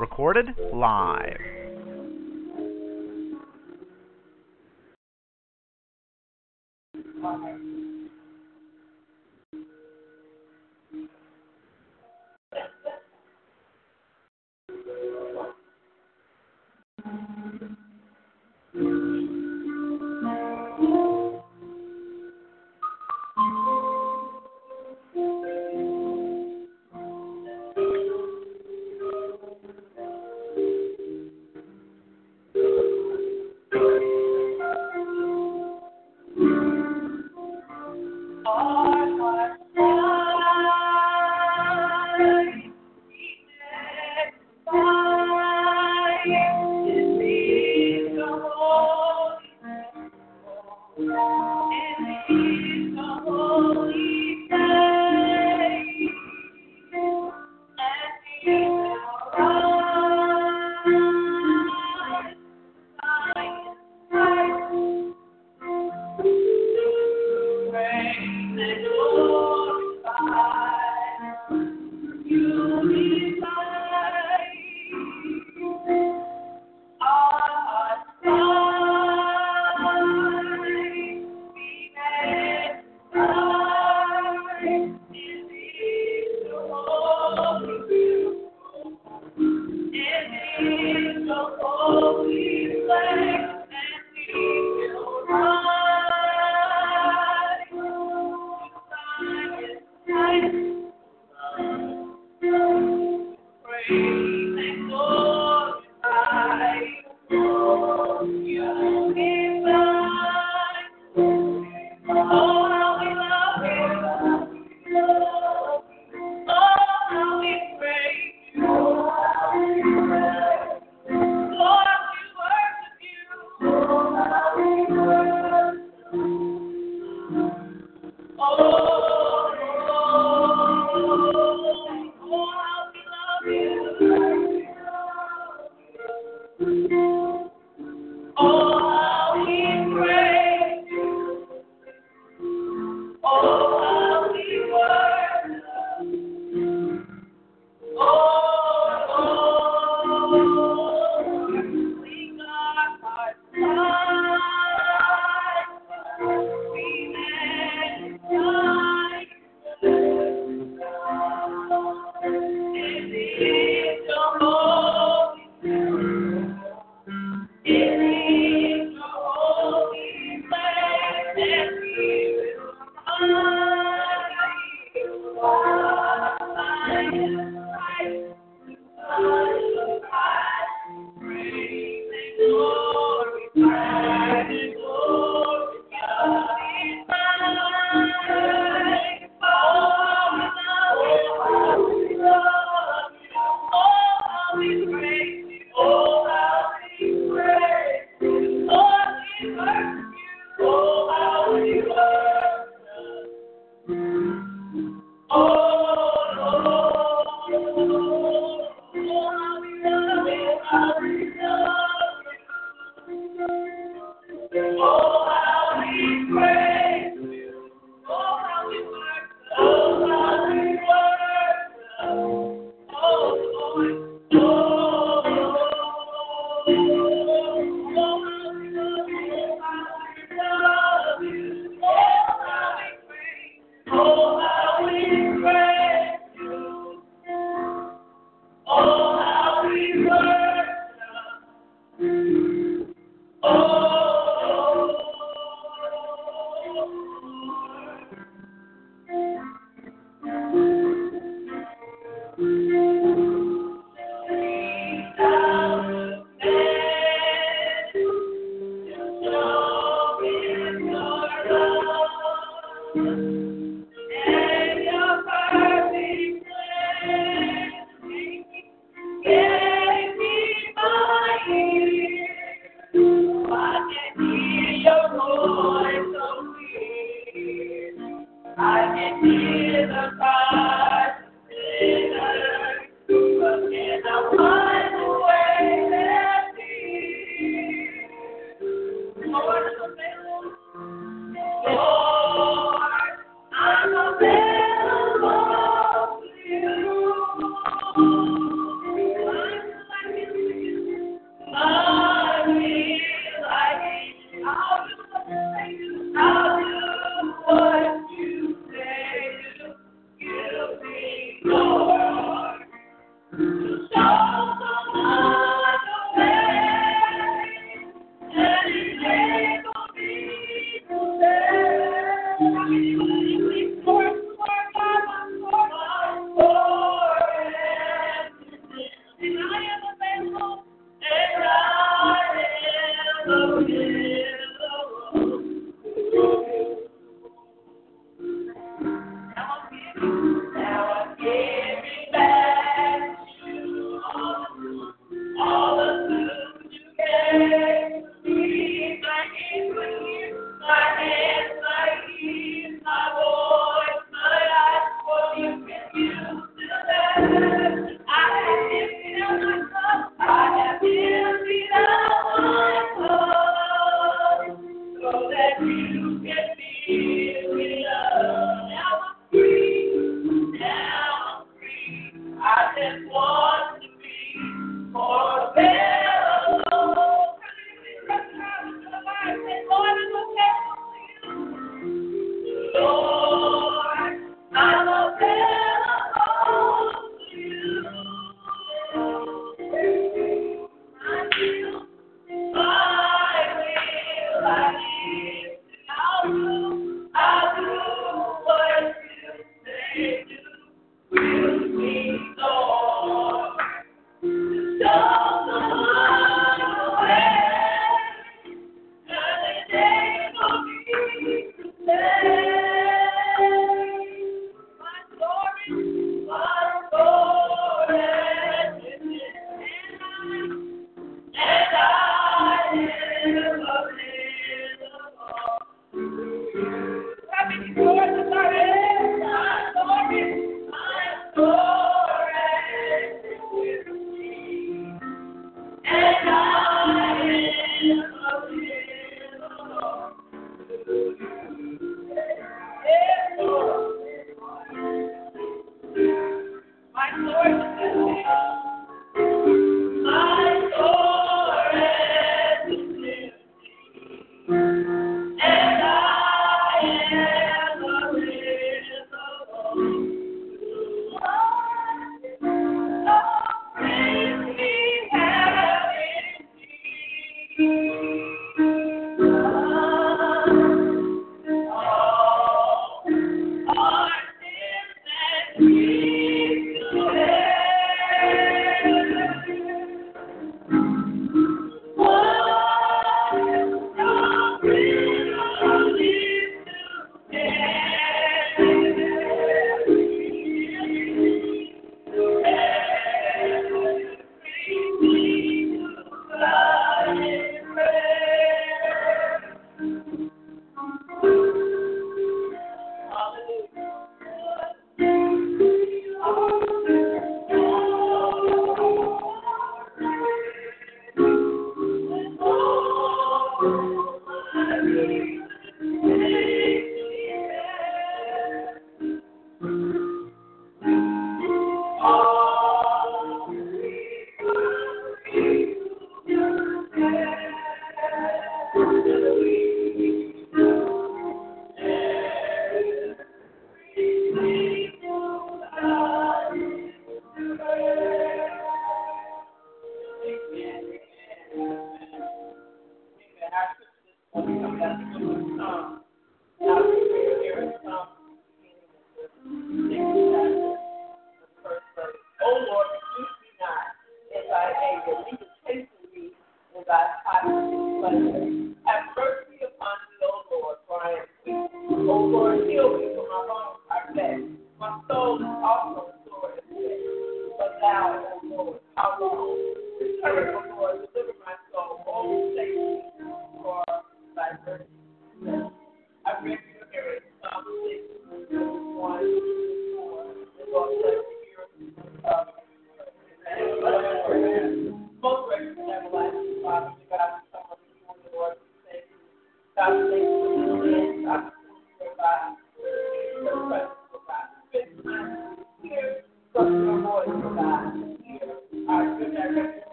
Recorded live. I really hear it.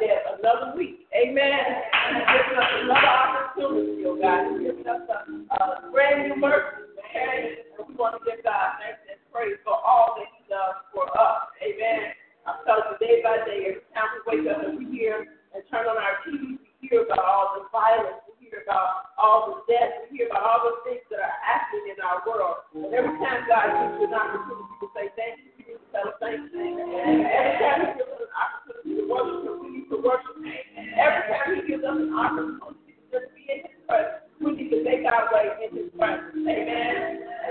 there another week. Amen. And give us another opportunity, oh God. Give us a brand new mercy. And we want to give God thanks and praise for all that He does for us. Amen. I'm telling you, day by day, every time we wake up and we hear and turn on our TV, we hear about all the violence. We hear about all the death. We hear about all the things that are happening in our world. And every time God gives you an opportunity to say thank you, we need to tell thank you. And every time He gives us an opportunity to worship Him, we need to worship Him. Every time He gives us an opportunity to just be in His presence, we need to make our way in His presence. Amen.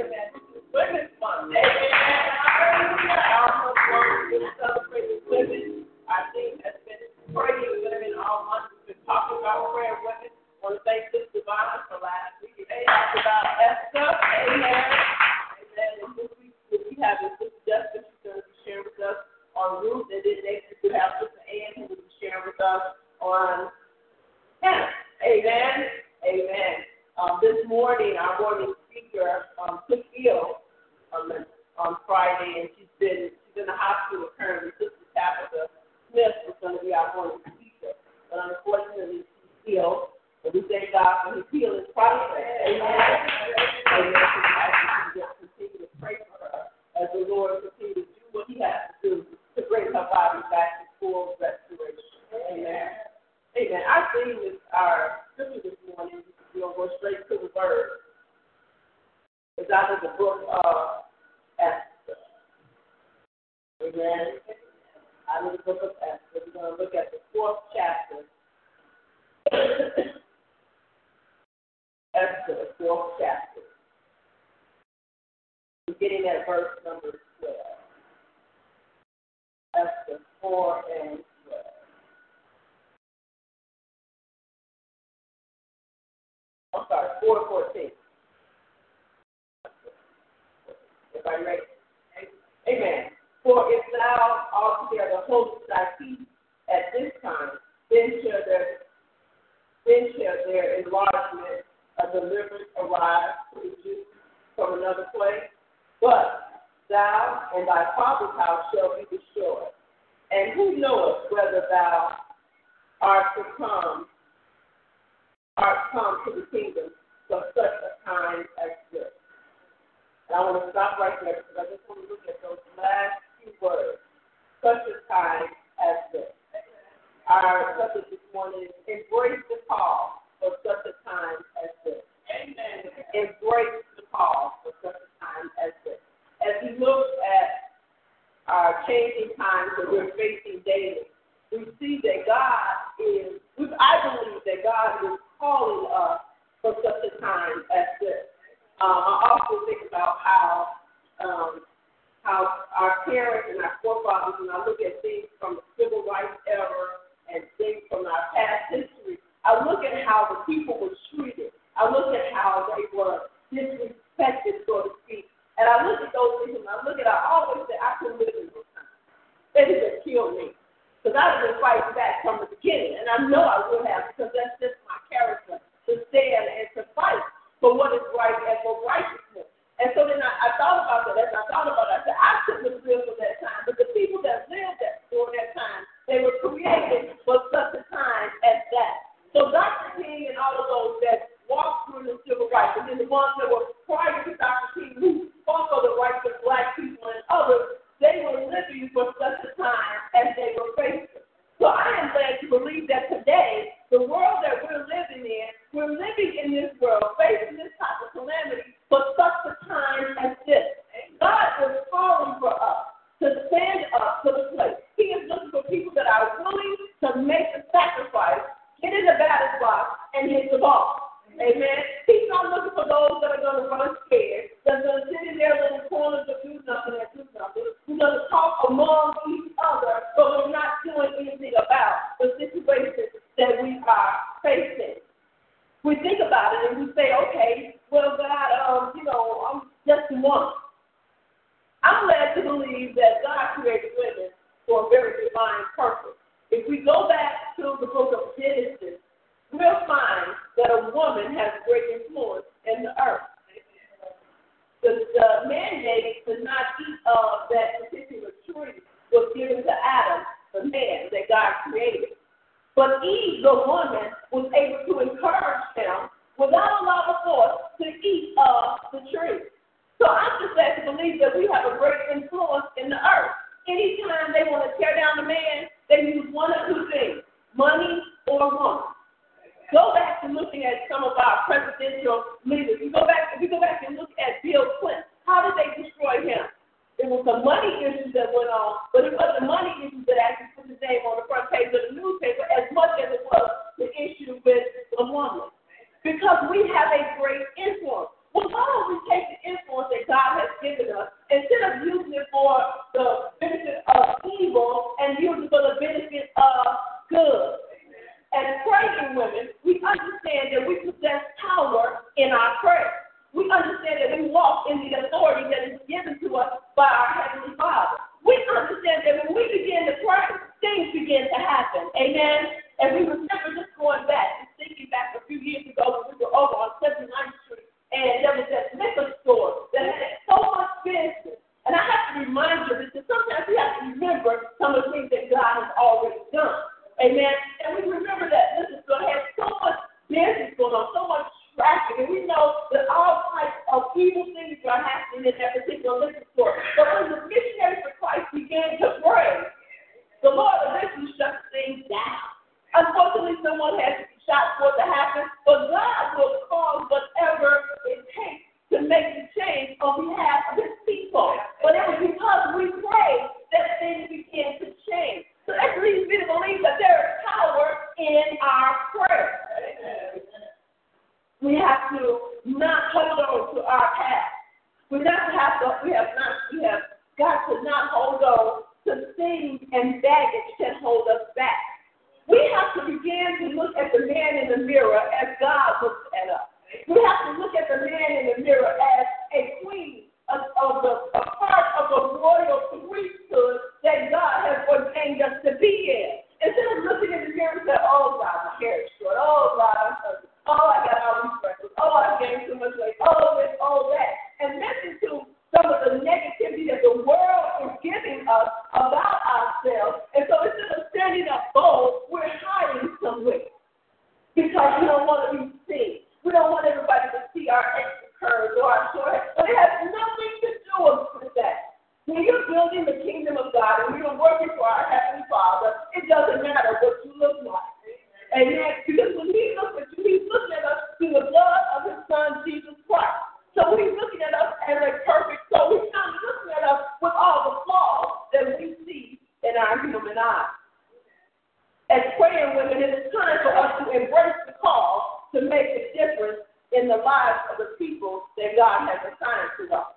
Amen. This is Women's Month. Amen. Our month long is celebrating women. Our team has been praying women all month. We've been talking about prayer women. I want to thank Sister Vonna for last week. They talked about Esther. Amen. Amen. And this week we have Sister Justin who's going to be sharing with us on Ruth. And then next week we have Sister Ann who will be sharing with us on Hannah. Amen. Amen. This morning, our morning speaker took ill on Friday, and she's in the hospital currently. Sister Tabitha Smith was going to be our morning speaker, but unfortunately she's ill. But we thank God for His healing process. Amen. Amen. And we just continue to pray for her as the Lord continues to do what He has to do to bring her body back to full restoration. Amen. Amen. Our theme is our scripture this morning. We're going to go straight to the Word. It's out of the book of Esther. Amen. Out of the book of Esther. We're going to look at the 4th chapter. Esther, the 4th chapter, beginning at verse number 12. Esther 4 and 12. I'm sorry, 4:14. Everybody ready? Amen. For if thou altogether holdest thy peace at this time, then shall their enlargement a deliverance arrives to you from another place, but thou and thy father's house shall be destroyed. And who knoweth whether thou art come to the kingdom for such a time as this? And I want to stop right there because I just want to look at those last few words. Such a time as this. Our subject this morning is embrace the call for such a time as this. Amen. Embrace the call for such a time as this. As we look at our changing times that we're facing daily, we see that I believe that God is calling us for such a time as this. I also think about how our parents and our forefathers, when I look at things from the civil rights era and things from our past history, I look at how the people were treated. I look at how they were disrespected, so to speak. And I look at those things, and I always say, I couldn't live in this time. They just killed me. Because I would have been fighting back from the beginning. And I know I would have, because that's just my character, to stand and to fight for what is right and for righteousness. And so then I thought about that. As I thought about it, I said, I couldn't have lived in that time. But the people that lived during that time, they were created for such a time as that. So Dr. King and all of those that walked through the civil rights, and then the ones that were prior to Dr. King who fought for the rights of black people and others, they were living for such a time as they were facing. So I am led to believe that today, the world that we're living in this world, facing this type of calamity for such a time as this. God is calling for us to stand up to the plate. He is looking for people that are willing to make the sacrifice, get in the batter's box, and hit the ball. Amen? He's not looking for those that are going to run scared, that's going to sit in their little corners and do nothing, who's going to talk among each other, but we're not doing anything about the situation that we are facing. We think about it and we say, okay, well, God, I'm just one. I'm glad to believe that God created women for a very divine purpose. If we go back to the book of Genesis, we'll find that a woman has great influence in the earth. The mandate to not eat of that particular tree was given to Adam, the man that God created. But Eve, the woman, was able to encourage them without a lot of force to eat of the tree. So I'm just glad to believe that we have a great influence in the earth. Anytime they want to tear down a man, they use one of two things, money or woman. Go back to looking at some of our presidential leaders. If you go back and look at Bill Clinton, how did they destroy him? It was the money issues that went on, but it wasn't the money issues that actually put his name on the front page of the newspaper as much as it was the issue with the woman. Because we have a great influence. Well, why don't we take the influence that God has given us instead of using it for the benefit of evil and using it for the benefit of good? As praying women, we understand that we possess power in our prayer. We understand that we walk in the authority that is given to us by our Heavenly Father. We understand that when we begin to pray, things begin to happen. Amen? And we remember just going back, thinking back a few years ago when we were over on 79th Street, and there was that liquor store that had so much business. And I have to remind you that sometimes we have to remember some of the things that God has already done. Amen? And we remember that liquor store had so much business going on, so much traffic, and we know that all types of evil things are happening in that particular liquor store. But when the missionaries of Christ began to pray, the Lord eventually shut things down. Unfortunately, someone has to be shot for it to happen, but God will cause whatever it takes to make the change on behalf of His people. But it was because we prayed that things began to change. So that leads me to believe that there is power in our prayer. We have to not hold on to our past. We have got to not hold on to things and baggage that hold us back. We have to begin to look at the man in the mirror as God looks at us. We have to look at the man in the mirror as a queen of a part of a royal priesthood that God has ordained us to be in. Instead of looking in the mirror and saying, "Oh God, my hair is short. Oh God, I'm hungry. Oh, I got all these freckles. Oh, I gained too much weight. Oh, this, all that." And listen to some of the negativity that the world is giving us about ourselves. And so instead of standing up bold, we're hiding somewhere because we don't want to be seen. We don't want everybody to see our extra curves or our short hair. But it has nothing to do with that. When you're building the kingdom of God and you're working for our Heavenly Father, it doesn't matter what you look like. Amen. Because when He looks at you, He's looking at us through the blood of His Son, Jesus Christ. So He's looking at us as a perfect soul. He's not looking at us with all the flaws that we see in our human eyes. As praying women, it is time for us to embrace the call to make a difference in the lives of the people that God has assigned to us.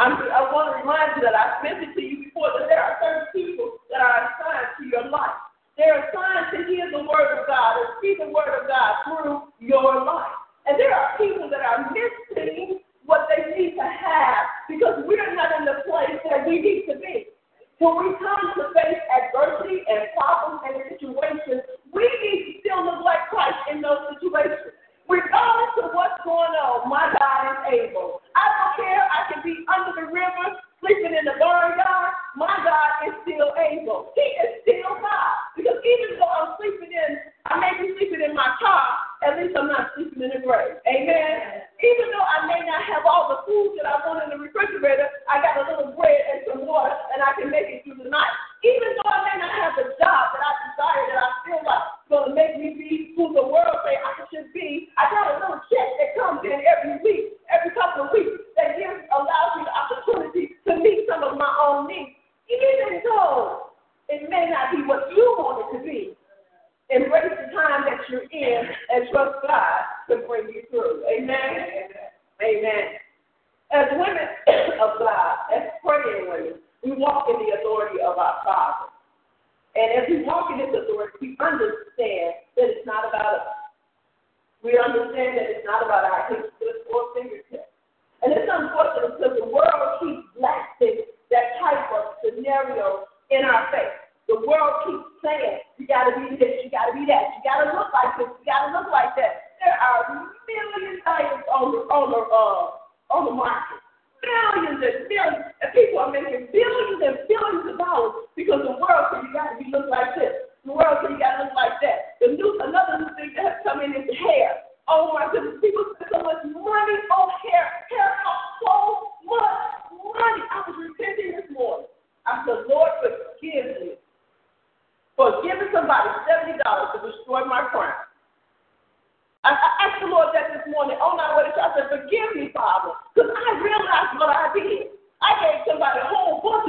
I want to remind you that I've mentioned to you before that there are certain people that are assigned to your life. There are signs to hear the word of God and see the word of God through your life. And there are people that are missing what they need to have because we're not in the place that we need to be. When we come to face adversity and problems and situations, we need to still look like Christ in those situations. Regardless of what's going on, my God is able. I don't care. I can be under the river, sleeping in the barnyard. My God is still able. He is still God. Because even though I may be sleeping in my car, at least I'm not sleeping in the grave. Amen? Even though I may not have all the food that I want in the refrigerator, I got a little bread and some water, and I can make it through the night. Even though I may not have the job that I desire, that I feel like is going to make me be who the world say I should be, I got a little check that comes in every week, every couple of weeks, that allows me the opportunity to meet some of my own needs. Even though it may not be what you want it to be, embrace the time that you're in and trust God to bring you through. Amen? Amen. As women of God, as praying women, we walk in the authority of our Father. And as we walk in His authority, we understand that it's not about us. We understand that it's not about our history or fingertips. And it's unfortunate because the world keeps lacking that type of scenario in our face. The world keeps saying, you got to be this, you got to be that, you got to look like this, you got to look like that. There are millions of items on the market. Millions and people are making billions and billions of dollars because the world says you got to be look like this. The world says you got to look like that.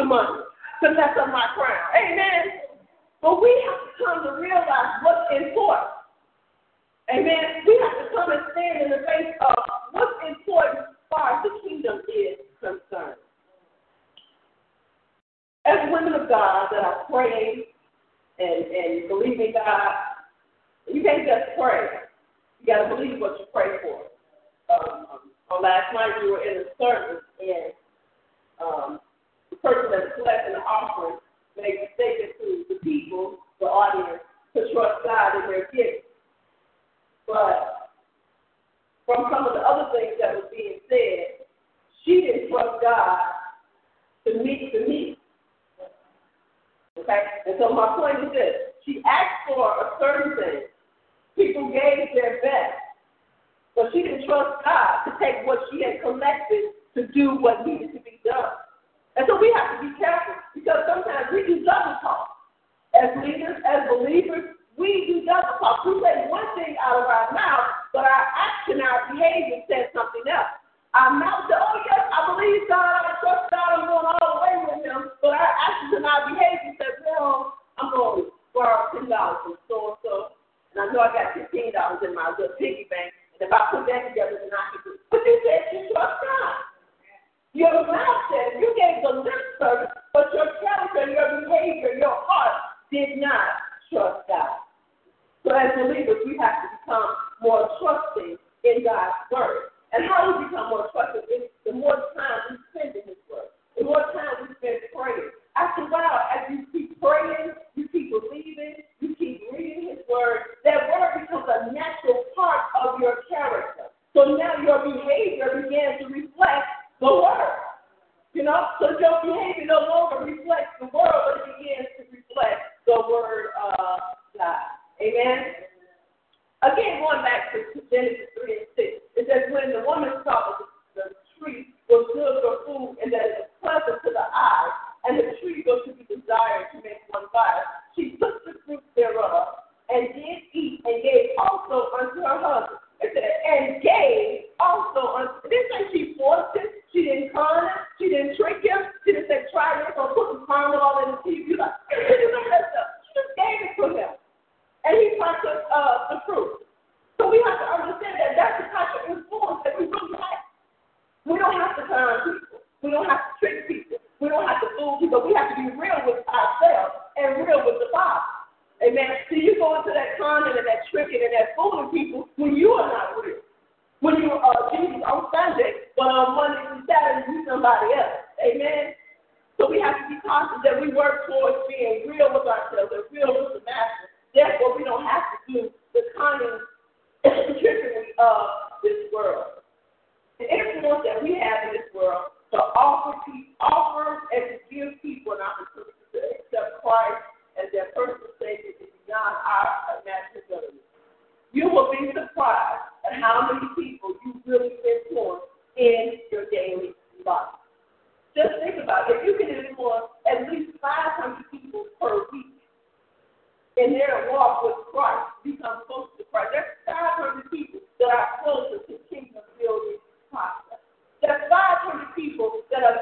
money to mess up my crown. Amen. But we have to come to realize what's important. Amen. We have to come and stand in the face of what's important as far as the kingdom is concerned. As women of God that are praying and believing God, you can't just pray. You got to believe what you pray for. On last night, we were in a service, and the person that's collecting the offering made a statement to the people, the audience, to trust God in their gifts. But from some of the other things that was being said, she didn't trust God to meet the need. Okay? And so my point is this. She asked for a certain thing. People gave their best. But she didn't trust God to take what she had collected to do what needed to be done. And so we have to be careful because sometimes we do double talk. As leaders, as believers, we do double talk. We say one thing out of our mouth, but our action, our behavior says something else. Our mouth says, oh, yes, I believe God, I trust God, I'm going all the way with Him. But our actions and our behavior says, well, I'm going to borrow $10 from so-and-so. And I know I got $15 in my little piggy bank. If I put that together, then I could do it. But you said you trust God. Your mouth said you gave the lip service, but your character, your behavior, your heart did not trust God. So as believers, we have to become more trusting in God's word. And how do we become more trusting? It's the more time we spend in His word, the more time we spend praying. After a while, as you keep praying, you keep believing, you keep reading His word, that word becomes a natural part of your character. So now your behavior begins to reflect the word. You know, so your behavior no longer reflects the world, but it begins to reflect the word of God. Amen? Again, going back to Genesis 3 and 6, it says when the woman saw the tree was good for food and that it was pleasant to the eyes, and the tree was to be desired to make one wise, she took the fruit thereof and did eat and gave also unto her husband. It said, and gave also unto. It didn't say she forced it. She didn't con him. She didn't trick him. She didn't say try this or put some caramel all in the TV. Like, she just gave it to him, and he partook of the fruit. So we have to understand that that's the kind of influence that we really like. We don't have to con people. We don't have to trick people. We don't have to fool people. We have to be real with ourselves and real with the Father. Amen. See, you go into that conning and that tricking and that fooling people when you are not real. When you are Jesus on Sunday, but on Monday and Saturday you somebody else. Amen. So we have to be conscious that we work towards being real with ourselves and real with the Master. Therefore, we don't have to do the conning and the trickery of this world. The influence that we have in this world to offer and to give people an opportunity to accept Christ as their personal Savior is beyond our imaginability. You will be surprised at how many people you really influence in your daily life. Just think about it. If you can influence at least 500 people per week in their walk with Christ, become closer to Christ, that's 500 people that are closer to kingdom building process. There's 500 people that are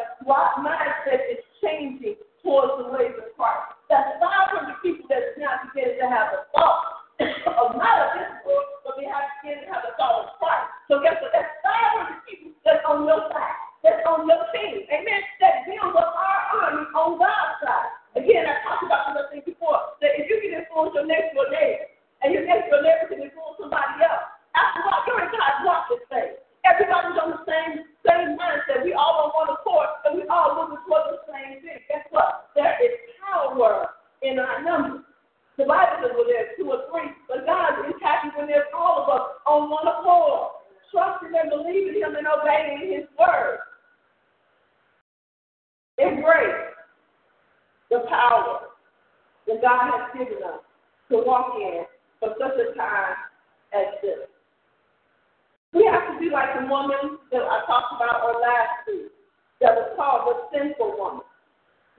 mindset is changing towards the ways of Christ. That's 500 people that's not beginning to have a thought of not of this world, but they have beginning to have a thought of Christ. So guess what? That's 500 people that's on your side, that's on your team. Amen. That builds up our army on God's side. Again, I talked about this thing before. That if you can influence your next door neighbor, and your next door neighbor can influence somebody else, after all, you're in God's walk this thing. Everybody's on the same mindset. We all on one accord, and we all looking towards the same thing. Guess what? There is power in our numbers. The Bible says when there's two or three, but God is happy when there's all of us on one accord, trusting and believing Him and obeying His word. Embrace the power that God has given us to walk in for such a time as this. We have to be like the woman that I talked about on last week that was called the sinful woman.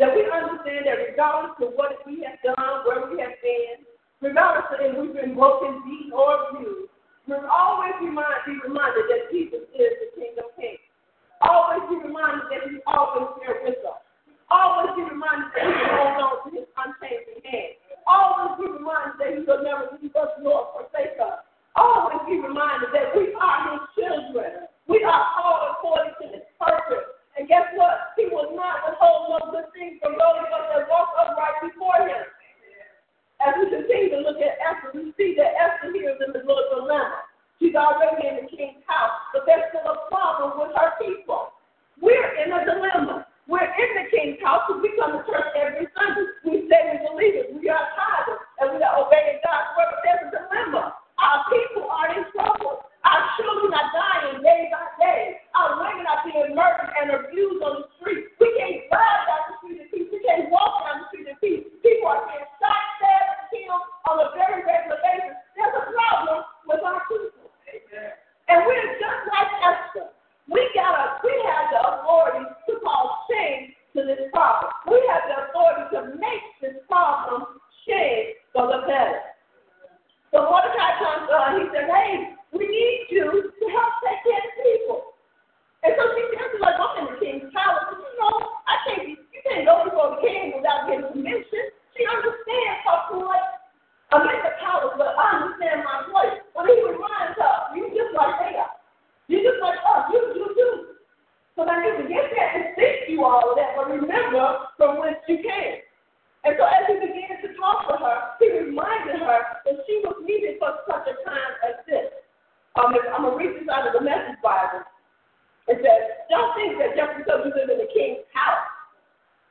That we understand that regardless of what we have done, where we have been, regardless of if we've been broken, beat, or abused, we'll always be reminded that Jesus is the King of Kings. Always be reminded that He's always here with us. Always be reminded that he holds on to his unchanging hand. Always be reminded that he will never leave us nor forsake us. Always be reminded that we are his children. We are called according to his purpose. And guess what? He will not withhold no good thing from those of us that walk upright before him. As we continue to look at Esther, we see that Esther here is in the little dilemma. She's already in the king's house, but there's still a problem with her people. We're in a dilemma. We're in the king's house because we come to church every Sunday. We say we believe it. We are tithers, and we are obeying God's word. But there's a dilemma. Our people are in trouble. Our children are dying day by day. Our women are being murdered and abused on the street. We can't ride down the street in peace. We can't walk down the street in peace. People are being shot, stabbed, killed on a very regular basis. There's a problem with our people. Amen. And we're just like Esther. We have the authority to call shame to this problem. We have the authority to make this problem shame for the better. So Mordecai comes on, he said, hey, we need you to help take care of people. And so she says, like, I'm in the king's palace. You know, you can't go before the king without getting permission. She understands her place. I'm in the palace, but I understand my place. Well, he reminds her, you just like they are. You just like us. You do. So now you forget that and think you all of that, but remember from whence you came. And so as he began to talk to her, he reminded her that she was needed for such a time as this. I'm going to read this out of the Message Bible. It says, don't think that just because you live in the king's house,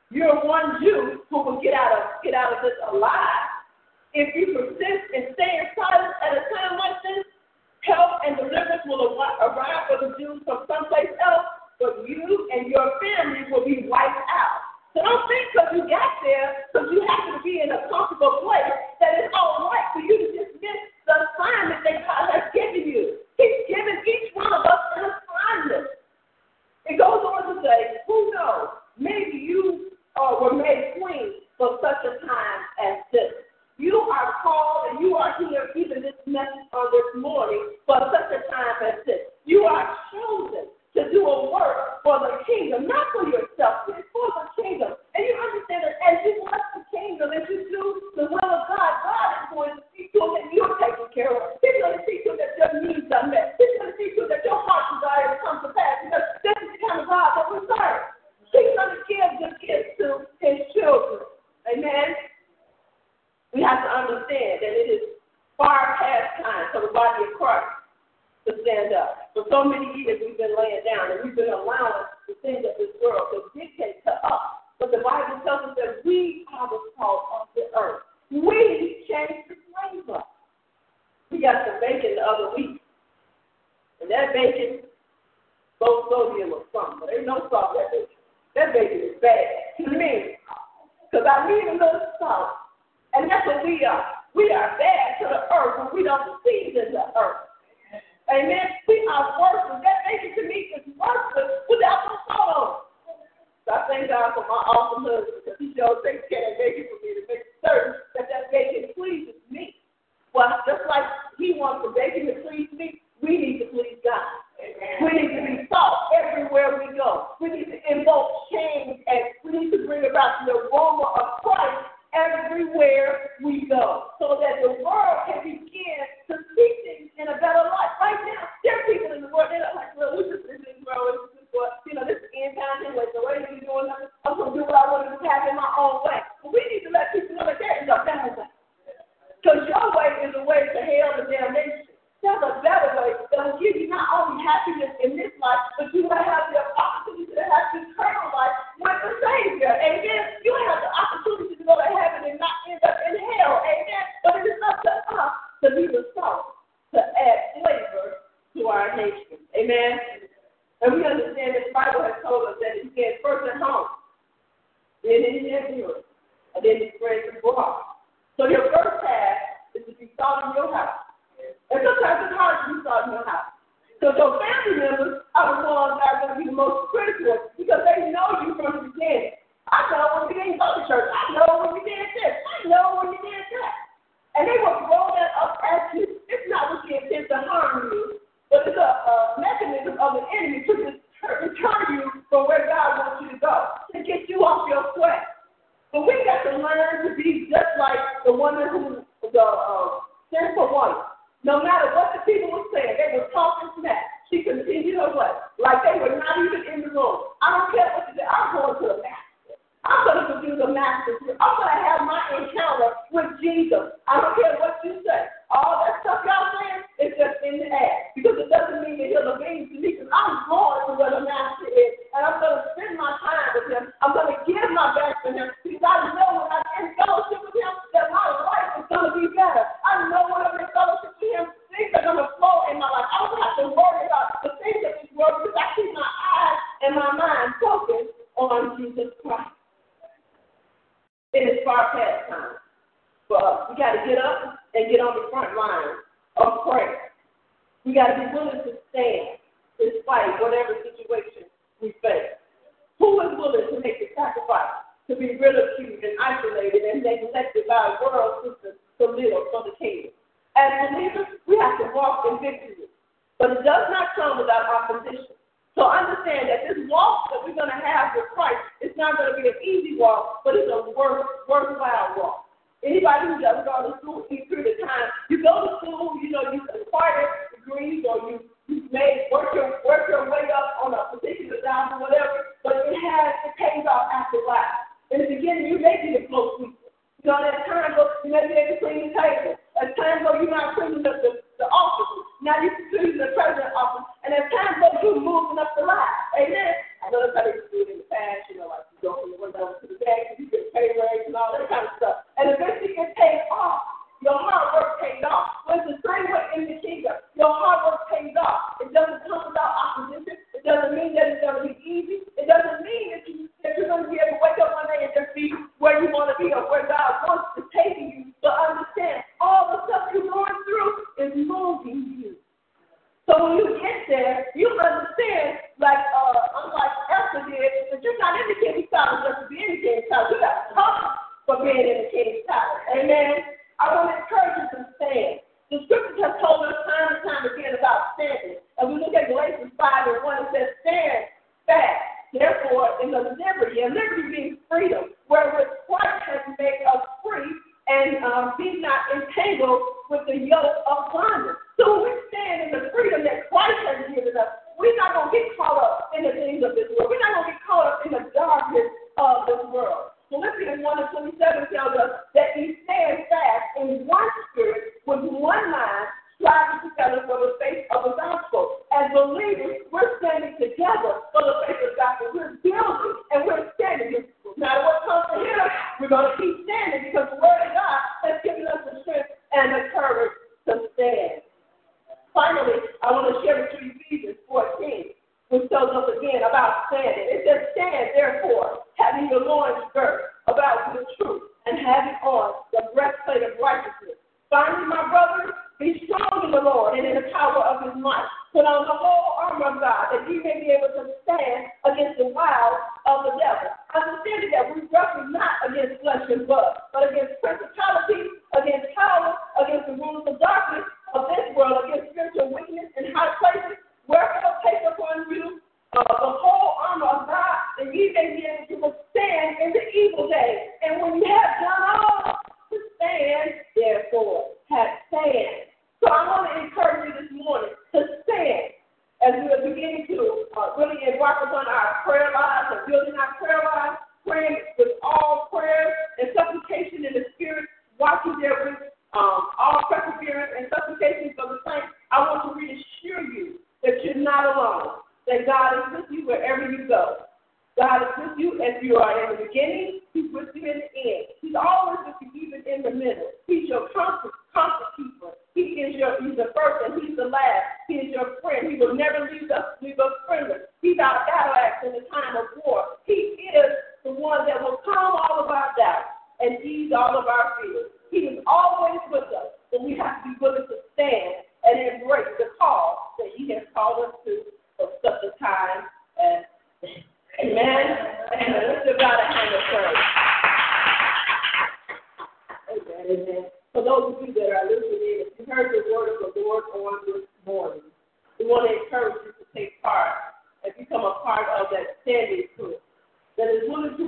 you're one Jew who will get out of this alive. If you persist in staying silent at a time like this, help and deliverance will arrive for the Jews from someplace else, but you and your family will be wiped out. So don't think because you got there, because you happen to be in a comfortable place, that it's all right for you to dismiss the assignment that God has given you. He's given each one of us an assignment. It goes on to say, who knows, maybe you were made queen for such a time as this. You are called and you are here even this message on this morning for such a time as this. You are chosen to do a work for the kingdom, not for yourself, but for the kingdom. And you understand that as you watch the kingdom, as you do the will of God, God is going to see to it that you're taken care of. He's going to see to it that your needs are met. He's going to see to it that your heart desires come to pass. Because this is the kind of God that we serve. He's going to give the gifts to his children. Amen. We have to understand that it is far past time for the body of Christ to stand up. For so many years we've been laying down and we've been allowing the things of this world to dictate to us. But the Bible tells us that we are the salt of the earth. We change the flavor. We got some bacon the other week. And that bacon, low sodium or something, but there's no salt in that bacon. That bacon is bad to me. Because I need a little salt. And that's what we are. We are bad to the earth when we don't season the earth. Amen. We are worthless. That bacon to me is worthless without the salt on it. So I thank God for my awesome husband because he showed takes care of bacon for me to make certain that bacon pleases me. Well, just like he wants the bacon to please me, we need to please God. Amen. We need to be salt everywhere we go. We need to invoke change and we need to bring about the aroma of Christ everywhere we go, so that the world can begin to see things in a better life. Right now, there are people in the world, they're like, well, we're just in this world, you know, this is end time anyway, so what are you doing? I'm going to do what I want to have in my own way. But we need to let people know that there is a better way. Because your way is a way to hell and damnation. There's a better way that will give you not only happiness in this life, but you will have the opportunity to have eternal life with the Savior. Amen. You will have the opportunity to go to heaven and not end up in hell. Amen. But it is up to us to be the salt to add flavor to our nation. Amen. And we understand that the Bible has told us that it began first at home, then in Israel, and then it spreads abroad. So your first task is to be salt in your house. And sometimes it's hard to be salt in your house. So your family members are the ones that are going to be the most critical because they know you from the beginning. I know when we didn't go to church. I know when we did this. I know when we did that. And they will roll that up at you. It's not what you intend to harm you, but it's a mechanism of the enemy to return you from where God wants you to go. To get you off your sweat. But we got to learn to be just like the woman who, the sinful woman. No matter what the people were saying, they were talking smack. She continued her way, like they were not even in the room. I don't care what you do. I'm going to the master. I'm going to do the master's. I'm going to have my encounter with Jesus. I don't care what you say. All that stuff y'all saying is just in the air, because it doesn't mean that he'll obey to me, because I'm going to where the master is, and I'm going to spend my time with him. I'm going to give my back to him, because I know when I'm in fellowship with him that my life is going to be better. I know when I'm in fellowship with him, things are going to flow in my life. I don't have to worry about the things of this world, because I keep my eyes and my mind focused on Jesus Christ. It is far past time. But we got to get up and get on the front line of prayer. We got to be willing to stand despite whatever situation we face. Who is willing to make the sacrifice to be ridiculed and isolated and neglected by a world system to live for the kingdom? As believers, we have to walk in victory, but it does not come without opposition. So understand that this walk that we're going to have with Christ is not going to be an easy walk, but it's a worthwhile walk. Anybody who doesn't go to school in a period of time, you go to school, you know, you acquire degrees or you may work your way up on a particular job or whatever, but it pays off after a while. In the beginning, you may be a close people. You know, as time goes, you may be able to clean the table. As time goes, you're not cleaning up the office. Now you're cleaning the president's office. And as time goes, you're moving up the line. Amen? I know that's how they do it in the past, you know, like you go from the window to the back, you get pay raise and all that kind of stuff. And eventually it pays off. Your hard work pays off. Well, it's the same way in the kingdom. Your hard work pays off. It doesn't come without opposition. It doesn't mean that it's going to be easy. It doesn't mean that you're going to be able to wake up one day and just be where you want to be or where God wants to take you. But understand, all the stuff you're going through is molding you. So when you get there, you understand, unlike Esther did, that you're not in the king's palace just to be in the king's palace. You got to come for being in the king's palace. Amen? I want to encourage you to stand. The scriptures have told us time and time again about standing. And we look at Galatians 5:1, it says, stand fast, therefore, in the liberty, and liberty means freedom, wherewith Christ has made us free, and be not entangled with the yoke of bondage. So when we stand in the freedom that Christ has given us, we're not going to get caught up in the things of this world. We're not going to get caught up in the darkness of this world. Philippians 1:27 tells us that we stand fast in one spirit with one mind, striving together for the faith of the gospel. As believers, we're standing together for the faith of the gospel. We're building and we're standing. No matter what comes to him, we're going to keep standing because the word of God has given us the strength and the courage to stand. Finally, I want to share with you Ephesians 14, which tells us again about standing. It says, stand, therefore, having your loins girt about the truth and having on the breastplate of righteousness. Finally, my brothers, be strong in the Lord and in the power of his might. Put on the whole armor of God that you may be able to stand against the wiles of the devil. Understanding that we wrestle not against flesh and blood, but against principalities, against powers, against the rulers of darkness, of this world, against spiritual wickedness in high places, wherefore take upon you the whole armor of God, that ye may be able to withstand in the evil day. And when you have done all, to stand, therefore, have stand. So I want to encourage you this morning to stand as we are beginning to really embark upon our prayer lives and building our prayer lives, praying with all prayer and supplication in the Spirit, watching their with all perseverance and supplication for the saints. I want to reassure you that you're not alone, that God is with you wherever you go. God is with you as you are in the beginning. He's with you in the end. He's always with you, even in the middle. He's your comfort keeper. He's the first and he's the last. He is your friend. He will never leave us friendless. He's our battle axe in the time of war. He is the one that will calm all of our doubts and ease all of our fears. He is always with us, and we have to be willing to stand and embrace the call that he has called us to for such a time as this. Amen? And let's give God a hand of praise. Amen, amen. For those of you that are listening in, if you heard the word of the Lord on this morning, we want to encourage you to take part and become a part of that standing group that is willing to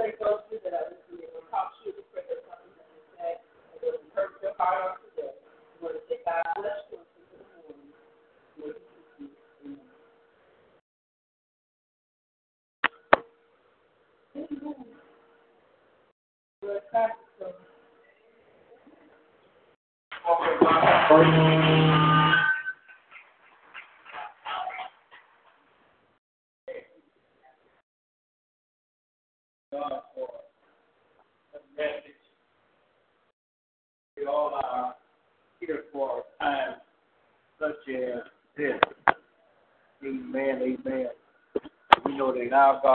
they go through that other thing, it will help you to pray for something that you say, it will encourage your heart on today. You want to say, God bless you. We all are here for a time such as this. Amen, amen. We know that our God.